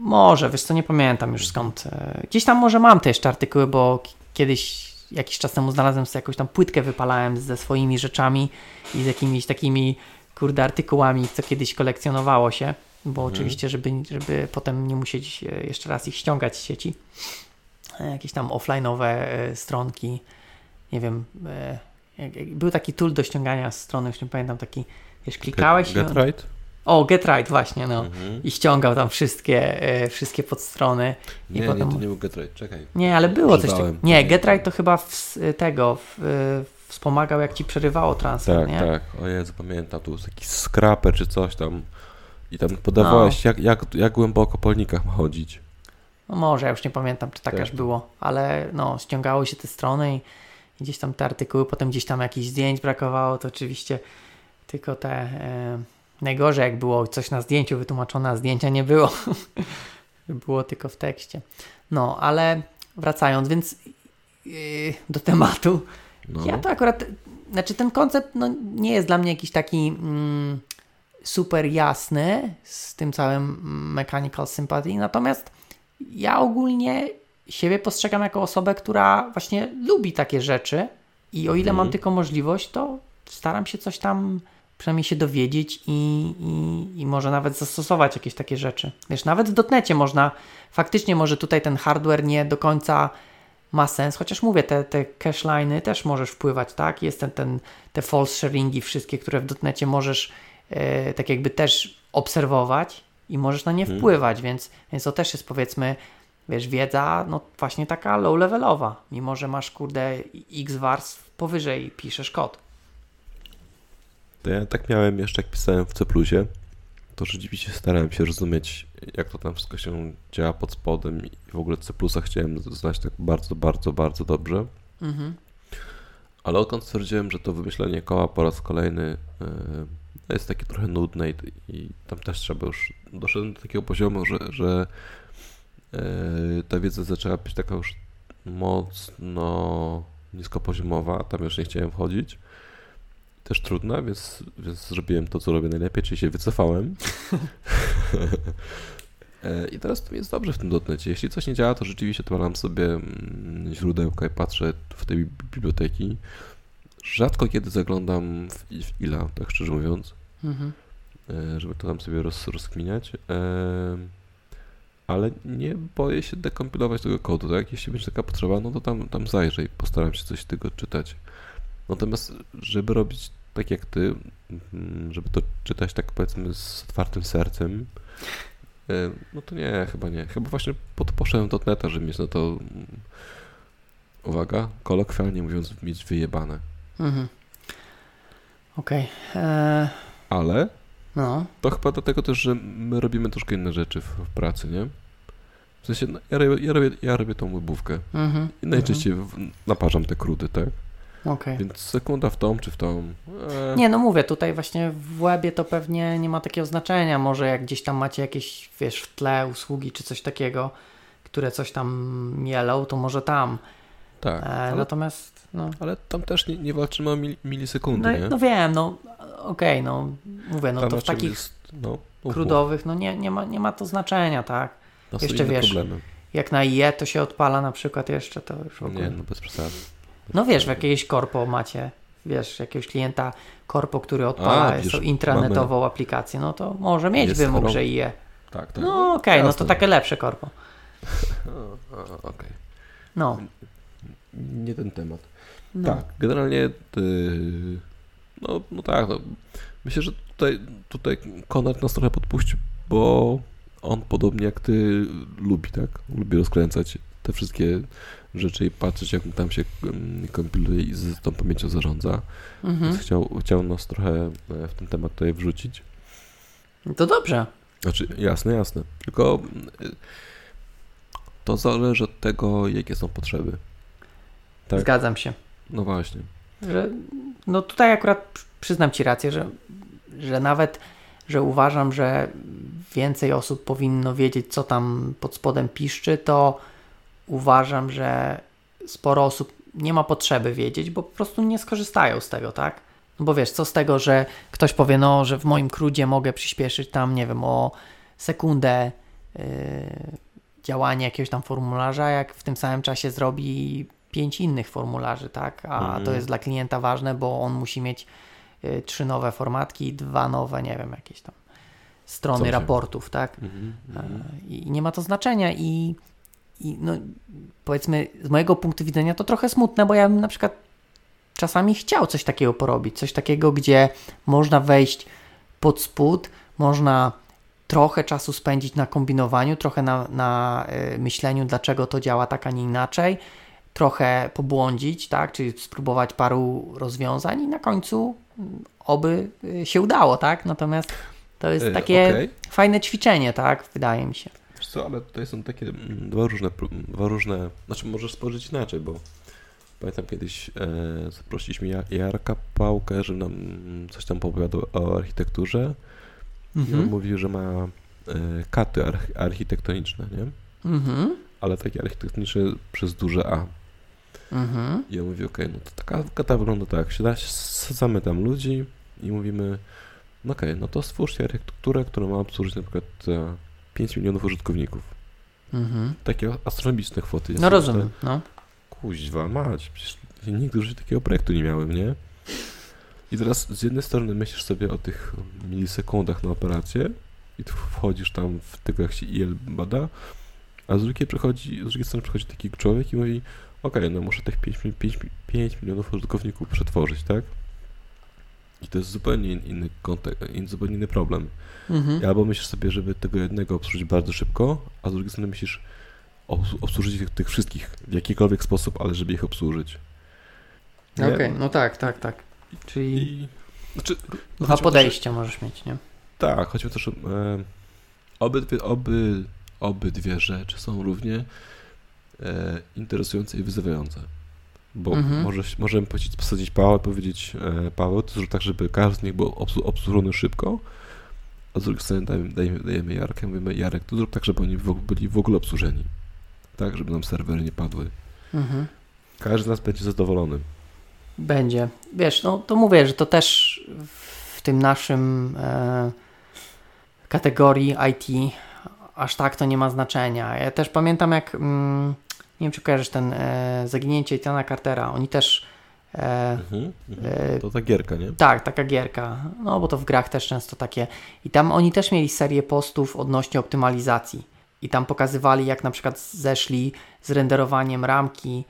Może, nie pamiętam już skąd. Gdzieś tam może mam te jeszcze artykuły, bo kiedyś, jakiś czas temu znalazłem sobie jakąś tam płytkę, wypalałem ze swoimi rzeczami i z jakimiś takimi, artykułami, co kiedyś kolekcjonowało się, bo oczywiście, żeby potem nie musieć jeszcze raz ich ściągać z sieci. Jakieś tam offline'owe stronki, nie wiem, był taki tool do ściągania strony, już nie pamiętam, taki, klikałeś... GetRight? O, GetRight właśnie, no. I ściągał tam wszystkie podstrony. Nie, potem... nie, to nie był GetRight, czekaj. Nie, ale było coś takiego. Nie, GetRight to chyba wspomagał, jak ci przerywało transfer, tak, nie? Tak, o Jezu, pamiętam, to był taki scraper czy coś tam i tam podawałeś, no. jak głęboko po linijkach ma chodzić. No może, ja już nie pamiętam, czy tak aż było, ale no, ściągały się te strony i gdzieś tam te artykuły, potem gdzieś tam jakichś zdjęć brakowało, to oczywiście tylko te... Najgorzej, jak było coś na zdjęciu wytłumaczone, a zdjęcia nie było. Było tylko w tekście. No, ale wracając więc do tematu. No. Ja to akurat, ten koncept nie jest dla mnie jakiś taki super jasny z tym całym Mechanical Sympathy. Natomiast ja ogólnie siebie postrzegam jako osobę, która właśnie lubi takie rzeczy i o ile mam tylko możliwość, to staram się coś tam... przynajmniej się dowiedzieć i może nawet zastosować jakieś takie rzeczy. Nawet w dotnecie można, faktycznie może tutaj ten hardware nie do końca ma sens, chociaż mówię, te cacheliney też możesz wpływać, tak? Jest te false sharingi wszystkie, które w dotnecie możesz tak jakby też obserwować i możesz na nie wpływać, więc to też jest, powiedzmy, wiedza, no właśnie taka low levelowa, mimo że masz, x warstw powyżej piszesz kod. Ja tak miałem jeszcze, jak pisałem w C++, to rzeczywiście starałem się rozumieć, jak to tam wszystko się działa pod spodem i w ogóle C++ chciałem znać tak bardzo, bardzo, bardzo dobrze. Ale odkąd stwierdziłem, że to wymyślenie koła po raz kolejny jest takie trochę nudne i tam też trzeba już... Doszedłem do takiego poziomu, że ta wiedza zaczęła być taka już mocno niskopoziomowa, tam już nie chciałem wchodzić. Też trudna, więc zrobiłem to, co robię najlepiej, czyli się wycofałem. I teraz to jest dobrze w tym dotnecie. Jeśli coś nie działa, to rzeczywiście odpalam sobie źródełka i patrzę w tej biblioteki. Rzadko kiedy zaglądam w ILA, tak szczerze mówiąc, żeby to tam sobie rozkminiać. Ale nie boję się dekompilować tego kodu, tak? Jeśli będzie taka potrzeba, no to tam zajrzę i postaram się coś tego czytać. Natomiast, żeby robić tak jak ty, żeby to czytać tak, powiedzmy, z otwartym sercem, no to nie, chyba nie. Chyba właśnie poszedłem do neta, żeby mieć na to, uwaga, kolokwialnie mówiąc, mieć wyjebane. Okej. Ale to chyba dlatego też, że my robimy troszkę inne rzeczy w pracy, nie? W sensie, no, ja robię tą łybówkę i najczęściej naparzam te krudy, tak? Okay. Więc sekunda w tą czy w tą. Nie, no mówię, tutaj właśnie w webie to pewnie nie ma takiego znaczenia. Może jak gdzieś tam macie jakieś, w tle usługi czy coś takiego, które coś tam mielą, to może tam. Tak. Ale, natomiast... No. Ale tam też nie walczymy o milisekundy, no, nie? No wiem, no okej, no mówię, no tam to w takich jest, krudowych, no nie ma to znaczenia, tak? To jeszcze problemy. Jak na IE to się odpala na przykład jeszcze, to już w ogóle... Nie, no bez przesady. No w jakieś korpo macie, jakiegoś klienta korpo, który odpala intranetową aplikację, no to może mieć wymóg, że IE. Tak. No okej, no to takie lepsze korpo. Okej. No. Nie ten temat. No. Tak, generalnie No tak, no. Myślę, że tutaj Konrad nas trochę podpuścił, bo on podobnie jak ty lubi, tak? Lubi rozkręcać te wszystkie rzeczy i patrzeć, jak tam się kompiluje i z tą pamięcią zarządza. Mhm. Więc chciał nas trochę w ten temat tutaj wrzucić. To dobrze. Znaczy, jasne. Tylko to zależy od tego, jakie są potrzeby. Tak? Zgadzam się. No właśnie. Że, no tutaj akurat przyznam ci rację, że nawet, że uważam, że więcej osób powinno wiedzieć, co tam pod spodem piszczy, to uważam, że sporo osób nie ma potrzeby wiedzieć, bo po prostu nie skorzystają z tego, tak? No bo wiesz, co z tego, że ktoś powie, no, że w moim CRUDzie mogę przyspieszyć tam, nie wiem, o sekundę działanie jakiegoś tam formularza, jak w tym samym czasie zrobi 5 innych formularzy, tak? A to jest dla klienta ważne, bo on musi mieć 3 nowe formatki, 2 nowe, nie wiem, jakieś tam strony raportów, tak? I nie ma to znaczenia i no, powiedzmy, z mojego punktu widzenia to trochę smutne, bo ja bym na przykład czasami chciał coś takiego porobić, coś takiego, gdzie można wejść pod spód, można trochę czasu spędzić na kombinowaniu, trochę na myśleniu, dlaczego to działa tak, a nie inaczej, trochę pobłądzić, tak, czyli spróbować paru rozwiązań i na końcu oby się udało, tak, natomiast to jest takie fajne ćwiczenie, tak, wydaje mi się. Wiesz co, ale tutaj są takie dwa różne, znaczy możesz spojrzeć inaczej, bo pamiętam kiedyś zaprosiliśmy Jarka Pałkę, żeby nam coś tam opowiadał o architekturze. I on mówił, że ma katy architektoniczne, nie? Ale takie architektoniczne przez duże A. I on mówi, no to taka kata wygląda tak, siadamy tam ludzi i mówimy, no to stwórzcie architekturę, która ma obsłużyć na przykład 5 milionów użytkowników. Takie astronomiczne kwoty. No rozumiem, no. Kuźwa mać, przecież nigdy już takiego projektu nie miałem, nie? I teraz z jednej strony myślisz sobie o tych milisekundach na operację i tu wchodzisz tam w tego, jak się IL bada, a z drugiej strony przychodzi taki człowiek i mówi, no muszę tych 5 milionów użytkowników przetworzyć, tak? I to jest zupełnie inny kontekst, zupełnie inny problem. Albo myślisz sobie, żeby tego jednego obsłużyć bardzo szybko, a z drugiej strony myślisz obsłużyć tych wszystkich w jakikolwiek sposób, ale żeby ich obsłużyć. No tak. Czyli znaczy, dwa podejścia możesz mieć, nie? Tak, choćby też obydwie rzeczy są równie interesujące i wyzywające. Bo możemy posadzić Pawła i powiedzieć, Paweł, to zrób tak, żeby każdy z nich był obsłużony szybko, a z drugiej strony dajemy Jarkę, mówimy, Jarek, to zrób tak, żeby oni byli w ogóle obsłużeni. Tak, żeby nam serwery nie padły. Każdy z nas będzie zadowolony. Będzie. Wiesz, no to mówię, że to też w tym naszym kategorii IT aż tak to nie ma znaczenia. Ja też pamiętam jak, nie wiem czy kojarzysz ten Zaginięcie Ethana Cartera, oni też... To ta gierka, nie? Tak, taka gierka. No bo to w grach też często takie. I tam oni też mieli serię postów odnośnie optymalizacji. I tam pokazywali jak na przykład zeszli z renderowaniem ramki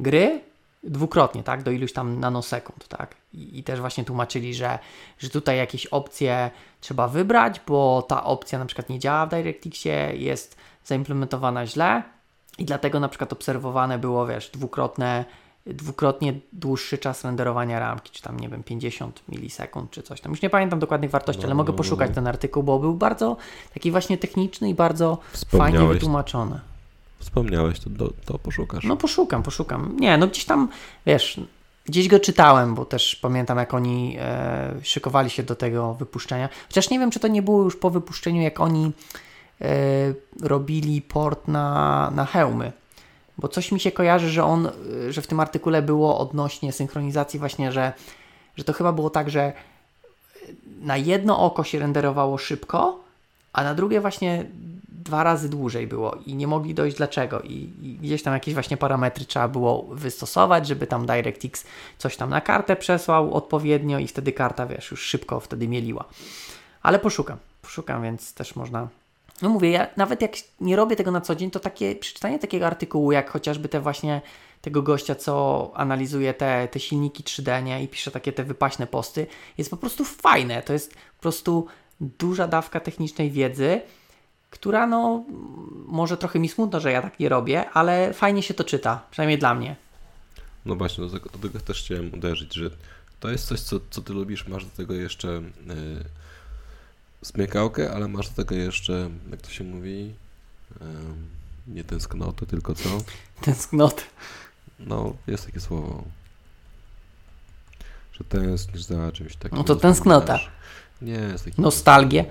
gry dwukrotnie, tak, do iluś tam nanosekund, tak, i też właśnie tłumaczyli, że tutaj jakieś opcje trzeba wybrać, bo ta opcja na przykład nie działa w DirectXie, jest zaimplementowana źle i dlatego na przykład obserwowane było, wiesz, dwukrotnie dłuższy czas renderowania ramki, czy tam, nie wiem, 50 milisekund, czy coś tam. Już nie pamiętam dokładnych wartości, ale mogę poszukać ten artykuł, bo był bardzo taki właśnie techniczny i bardzo fajnie wytłumaczony. Wspomniałeś, to poszukasz. No poszukam. Nie, no gdzieś tam, wiesz, gdzieś go czytałem, bo też pamiętam, jak oni szykowali się do tego wypuszczenia. Chociaż nie wiem, czy to nie było już po wypuszczeniu, jak oni robili port na hełmy. Bo coś mi się kojarzy, że w tym artykule było odnośnie synchronizacji właśnie, że to chyba było tak, że na jedno oko się renderowało szybko, a na drugie właśnie 2 razy dłużej było i nie mogli dojść dlaczego i gdzieś tam jakieś właśnie parametry trzeba było wystosować, żeby tam DirectX coś tam na kartę przesłał odpowiednio i wtedy karta, wiesz, już szybko wtedy mieliła. Ale poszukam, więc też można No mówię, ja nawet jak nie robię tego na co dzień, to takie przeczytanie takiego artykułu, jak chociażby te właśnie tego gościa, co analizuje te silniki 3D, nie? I pisze takie te wypaśne posty, jest po prostu fajne. To jest po prostu duża dawka technicznej wiedzy, która no może trochę mi smutno, że ja tak nie robię, ale fajnie się to czyta, przynajmniej dla mnie. No właśnie, do tego też chciałem uderzyć, że to jest coś, co ty lubisz, masz do tego jeszcze smykałkę, ale masz do tego jeszcze, jak to się mówi, nie tęsknoty, tylko co? Tęsknoty. No, jest takie słowo, że tęsknisz za czymś takim. No to tęsknota. Nie, jest taki nostalgię.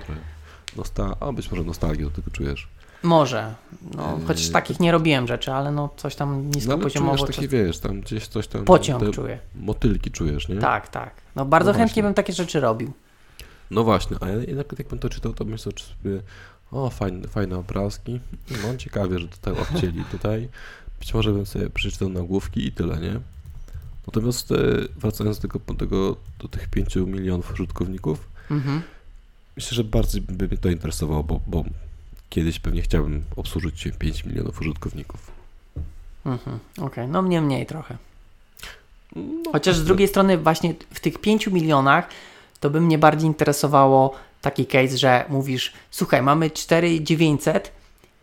A być może nostalgię do tego czujesz. Może. No, choć takich nie robiłem rzeczy, ale no coś tam niskopoziomowo. No, taki, wiesz, tam gdzieś coś tam... Pociąg czuję. Motylki czujesz, nie? Tak, tak. No bardzo chętnie bym takie rzeczy robił. No właśnie, a jednak jakbym to czytał, to bym sobie fajne obrazki. No ciekawie, że tutaj obcięli tutaj. Być może bym sobie przeczytał nagłówki i tyle, nie? Natomiast wracając do tych 5 milionów użytkowników, myślę, że bardziej by mnie to interesowało, bo kiedyś pewnie chciałbym obsłużyć 5 milionów użytkowników. Okej. No mnie mniej trochę. No, chociaż z drugiej strony właśnie w tych 5 milionach to by mnie bardziej interesowało taki case, że mówisz, słuchaj, mamy 4900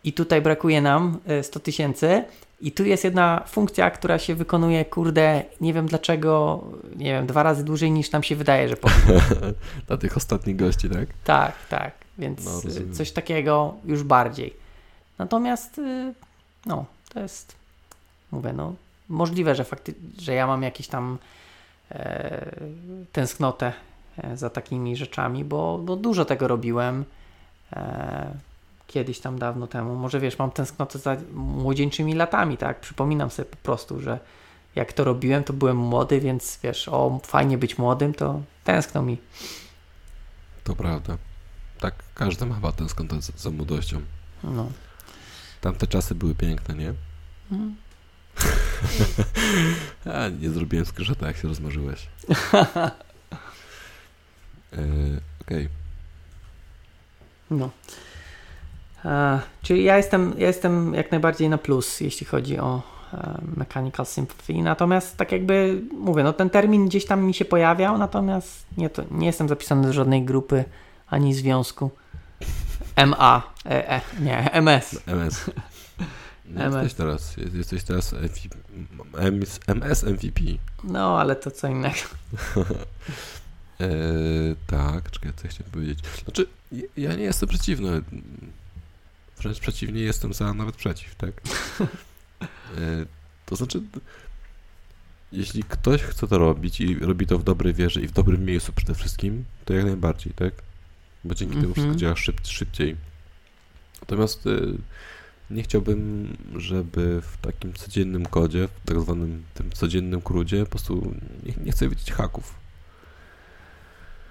i tutaj brakuje nam 100 tysięcy i tu jest jedna funkcja, która się wykonuje, kurde, nie wiem dlaczego, nie wiem, 2 razy dłużej niż nam się wydaje, że powinno. Dla tych ostatnich gości, tak? Tak, tak, więc no, coś takiego już bardziej. Natomiast, no, to jest, mówię, no, możliwe, że ja mam jakieś tam tęsknotę za takimi rzeczami, bo dużo tego robiłem kiedyś tam dawno temu. Może wiesz, mam tęsknotę za młodzieńczymi latami, tak? Przypominam sobie po prostu, że jak to robiłem, to byłem młody, więc wiesz, fajnie być młodym, to tęskno mi. To prawda. Tak, każdy ma chyba tęsknotę za młodością. No. Tamte czasy były piękne, nie? A nie zrobiłem skryżeta, jak się rozmarzyłeś. Okej. No. Czyli ja jestem jak najbardziej na plus, jeśli chodzi o Mechanical Sympathy. Natomiast tak jakby mówię, no ten termin gdzieś tam mi się pojawiał, natomiast nie jestem zapisany do żadnej grupy ani związku. MS. MS. Jesteś teraz MS MVP. No, ale to co innego. Tak, czekaj, co chciałem powiedzieć. Znaczy, ja nie jestem przeciwny. Wręcz przeciwnie, jestem za, nawet przeciw, tak? To znaczy, jeśli ktoś chce to robić i robi to w dobrej wierze i w dobrym miejscu przede wszystkim, to jak najbardziej, tak? Bo dzięki temu wszystko działa szybciej. Natomiast nie chciałbym, żeby w takim codziennym kodzie, w tak zwanym tym codziennym crudzie, po prostu nie chcę widzieć haków.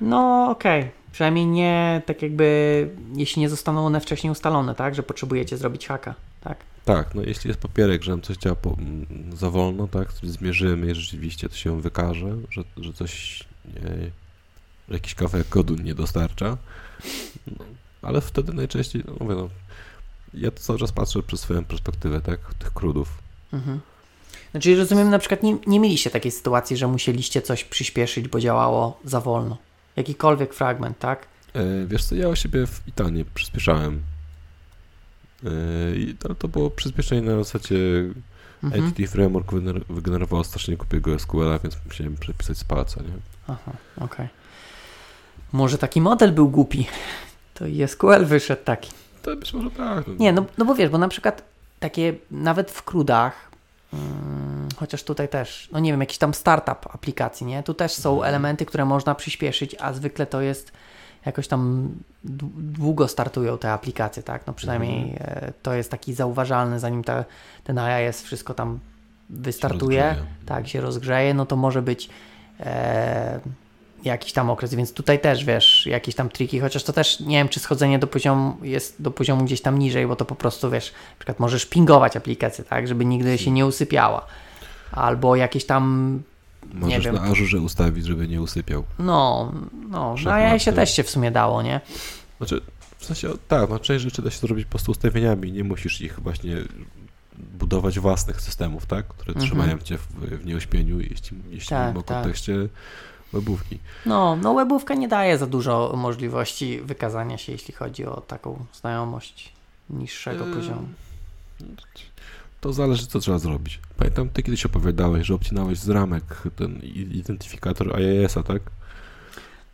No okej. Przynajmniej nie, tak jakby, jeśli nie zostaną one wcześniej ustalone, tak, że potrzebujecie zrobić haka, tak? Tak, no jeśli jest papierek, że nam coś działa za wolno, tak, zmierzymy i rzeczywiście to się wykaże, że coś, że jakiś kawałek kodu nie dostarcza, no, ale wtedy najczęściej, no mówię, no, ja to cały czas patrzę przez swoją perspektywę, tak, tych crudów. Znaczy rozumiem, na przykład nie mieliście takiej sytuacji, że musieliście coś przyspieszyć, bo działało za wolno. Jakikolwiek fragment, tak? Wiesz co, ja o siebie w Itanie przyspieszałem. To było przyspieszenie na zasadzie ATT Framework wygenerował strasznie głupiego SQL-a, więc musiałem przepisać z palca, nie? Aha, okej. Może taki model był głupi, to i SQL wyszedł taki. To być może tak. Nie, no bo wiesz, bo na przykład takie nawet w crudach, chociaż tutaj też, no nie wiem, jakiś tam startup aplikacji, nie? Tu też są elementy, które można przyspieszyć, a zwykle to jest jakoś tam długo startują te aplikacje, tak? No przynajmniej to jest taki zauważalny, zanim ten AIS wszystko tam wystartuje, się rozgrzeje, no to może być jakiś tam okres, więc tutaj też, wiesz, jakieś tam triki, chociaż to też, nie wiem, czy schodzenie do poziomu gdzieś tam niżej, bo to po prostu, wiesz, na przykład możesz pingować aplikację, tak, żeby nigdy się nie usypiała, albo jakieś tam, możesz na Azure ustawić, żeby nie usypiał. No, no, ja się też w sumie dało, nie? Znaczy, W sensie, tak, no część rzeczy da się zrobić po prostu ustawieniami, nie musisz ich właśnie budować własnych systemów, tak, które trzymają cię w nieuśpieniu, jeśli tak, mówimy o kontekście webówki. No webówka nie daje za dużo możliwości wykazania się, jeśli chodzi o taką znajomość niższego poziomu. To zależy, co trzeba zrobić. Pamiętam, ty kiedyś opowiadałeś, że obcinałeś z ramek ten identyfikator AES-a, tak?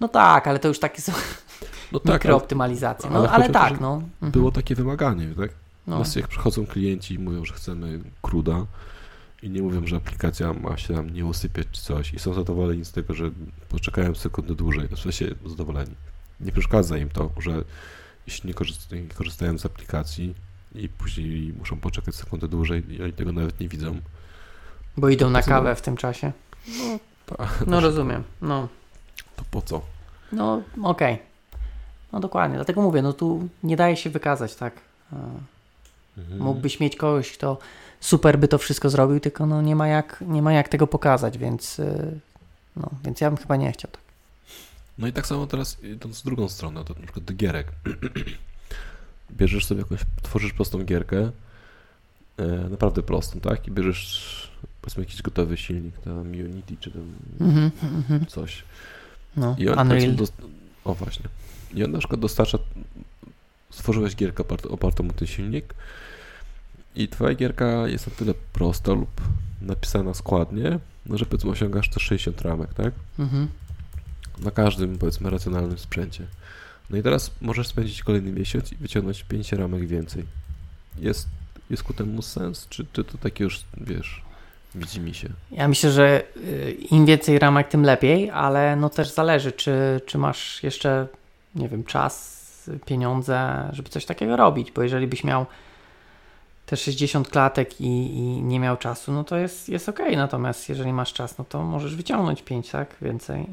No tak, ale to już takie są mikrooptymalizacje. Ale było takie wymaganie, tak? Nas jak przychodzą klienci i mówią, że chcemy CRUDa i nie mówią, że aplikacja ma się tam nie usypiać czy coś i są zadowoleni z tego, że poczekają sekundy dłużej. W sensie zadowoleni. Nie przeszkadza im to, że jeśli nie korzystają z aplikacji i później muszą poczekać sekundę dłużej i oni tego nawet nie widzą. Bo idą na kawę w tym czasie. No, tak. No rozumiem. No. To po co? No okej. Okay. No dokładnie. Dlatego mówię, no tu nie daje się wykazać, tak? Mógłbyś mieć kogoś, kto super by to wszystko zrobił, tylko no nie ma jak tego pokazać, więc ja bym chyba nie chciał tak. No i tak samo teraz idąc z drugą stroną, to na przykład do gierek. Bierzesz sobie tworzysz prostą gierkę, naprawdę prostą, tak? I bierzesz powiedzmy jakiś gotowy silnik, tam Unity czy tam coś. No, i on Unreal. O właśnie. I on na przykład dostarcza, stworzyłeś gierkę opartą o ten silnik i twoja gierka jest na tyle prosta lub napisana składnie, no, że powiedzmy osiągasz te 60 ramek, tak? Na każdym powiedzmy racjonalnym sprzęcie. No i teraz możesz spędzić kolejny miesiąc i wyciągnąć 5 ramek więcej. Jest ku temu sens, czy to takie już, wiesz, widzi mi się? Ja myślę, że im więcej ramek, tym lepiej, ale no też zależy, czy masz jeszcze, nie wiem, czas, pieniądze, żeby coś takiego robić, bo jeżeli byś miał te 60 klatek i nie miał czasu, no to jest okej. Natomiast jeżeli masz czas, no to możesz wyciągnąć 5, tak? Więcej.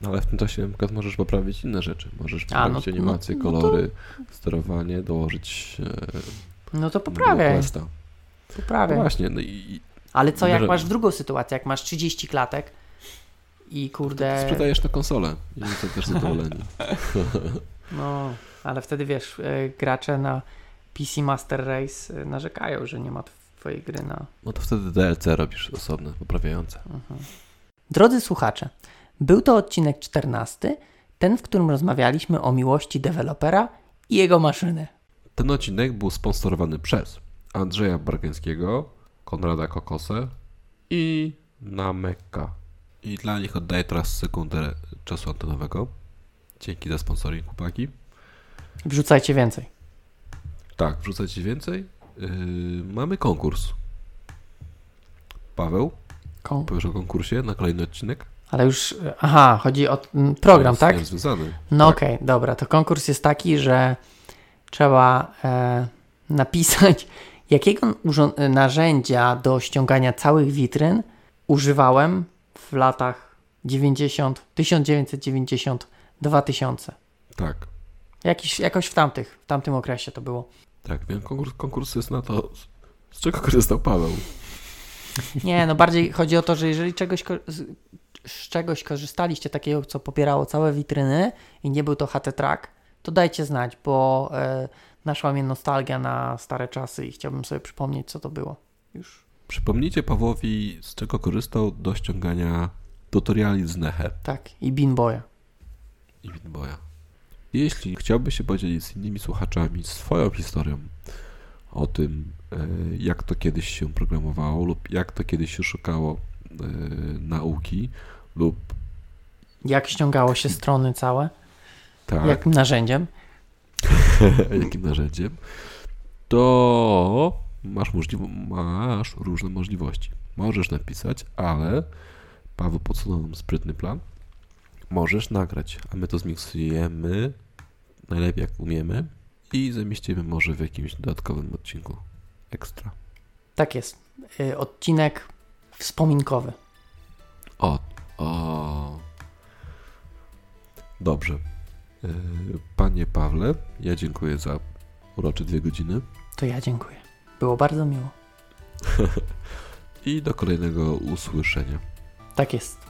No ale w tym czasie na przykład możesz poprawić inne rzeczy. Możesz poprawić animacje, kolory, sterowanie, dołożyć... no to poprawiaj. No właśnie. No ale co, jak masz drugą sytuację, jak masz 30 klatek i kurde... To sprzedajesz na konsolę i są też zadowoleni. No, ale wtedy wiesz, gracze na PC Master Race narzekają, że nie ma twojej gry na... No to wtedy DLC robisz osobne, poprawiające. Drodzy słuchacze, był to odcinek 14, ten, w którym rozmawialiśmy o miłości dewelopera i jego maszyny. Ten odcinek był sponsorowany przez Andrzeja Bargańskiego, Konrada Kokosę i Nameka. I dla nich oddaję teraz sekundę czasu antenowego. Dzięki za sponsoring, chłopaki. Wrzucajcie więcej. Tak, wrzucajcie więcej. Mamy konkurs. Paweł, powiesz o konkursie na kolejny odcinek? Ale już, chodzi o program, tak? Nie związany. No tak. Okej, dobra. To konkurs jest taki, że trzeba napisać, jakiego narzędzia do ściągania całych witryn używałem w latach 1990-2000. Tak. Jakoś w tamtym okresie to było. Tak, więc konkurs jest na to, z czego korzystał Paweł. Nie, no bardziej chodzi o to, że jeżeli z czegoś korzystaliście takiego, co popierało całe witryny i nie był to HT-Track, to dajcie znać, bo naszła mnie nostalgia na stare czasy i chciałbym sobie przypomnieć, co to było. Już. Przypomnijcie Pawłowi, z czego korzystał do ściągania tutoriali z Nehe. Tak, i Beanboya. Jeśli chciałbyś się podzielić z innymi słuchaczami swoją historią o tym, jak to kiedyś się programowało lub jak to kiedyś się szukało nauki lub... Jak ściągało się strony całe? Tak. Jakim narzędziem? Jakim narzędziem? To masz różne możliwości. Możesz napisać, ale Paweł podsunął nam sprytny plan. Możesz nagrać, a my to zmiksujemy najlepiej jak umiemy i zamieścimy może w jakimś dodatkowym odcinku ekstra. Tak jest. Odcinek wspominkowy. O. Dobrze. Panie Pawle, ja dziękuję za urocze 2 godziny. To ja dziękuję. Było bardzo miło. I do kolejnego usłyszenia. Tak jest.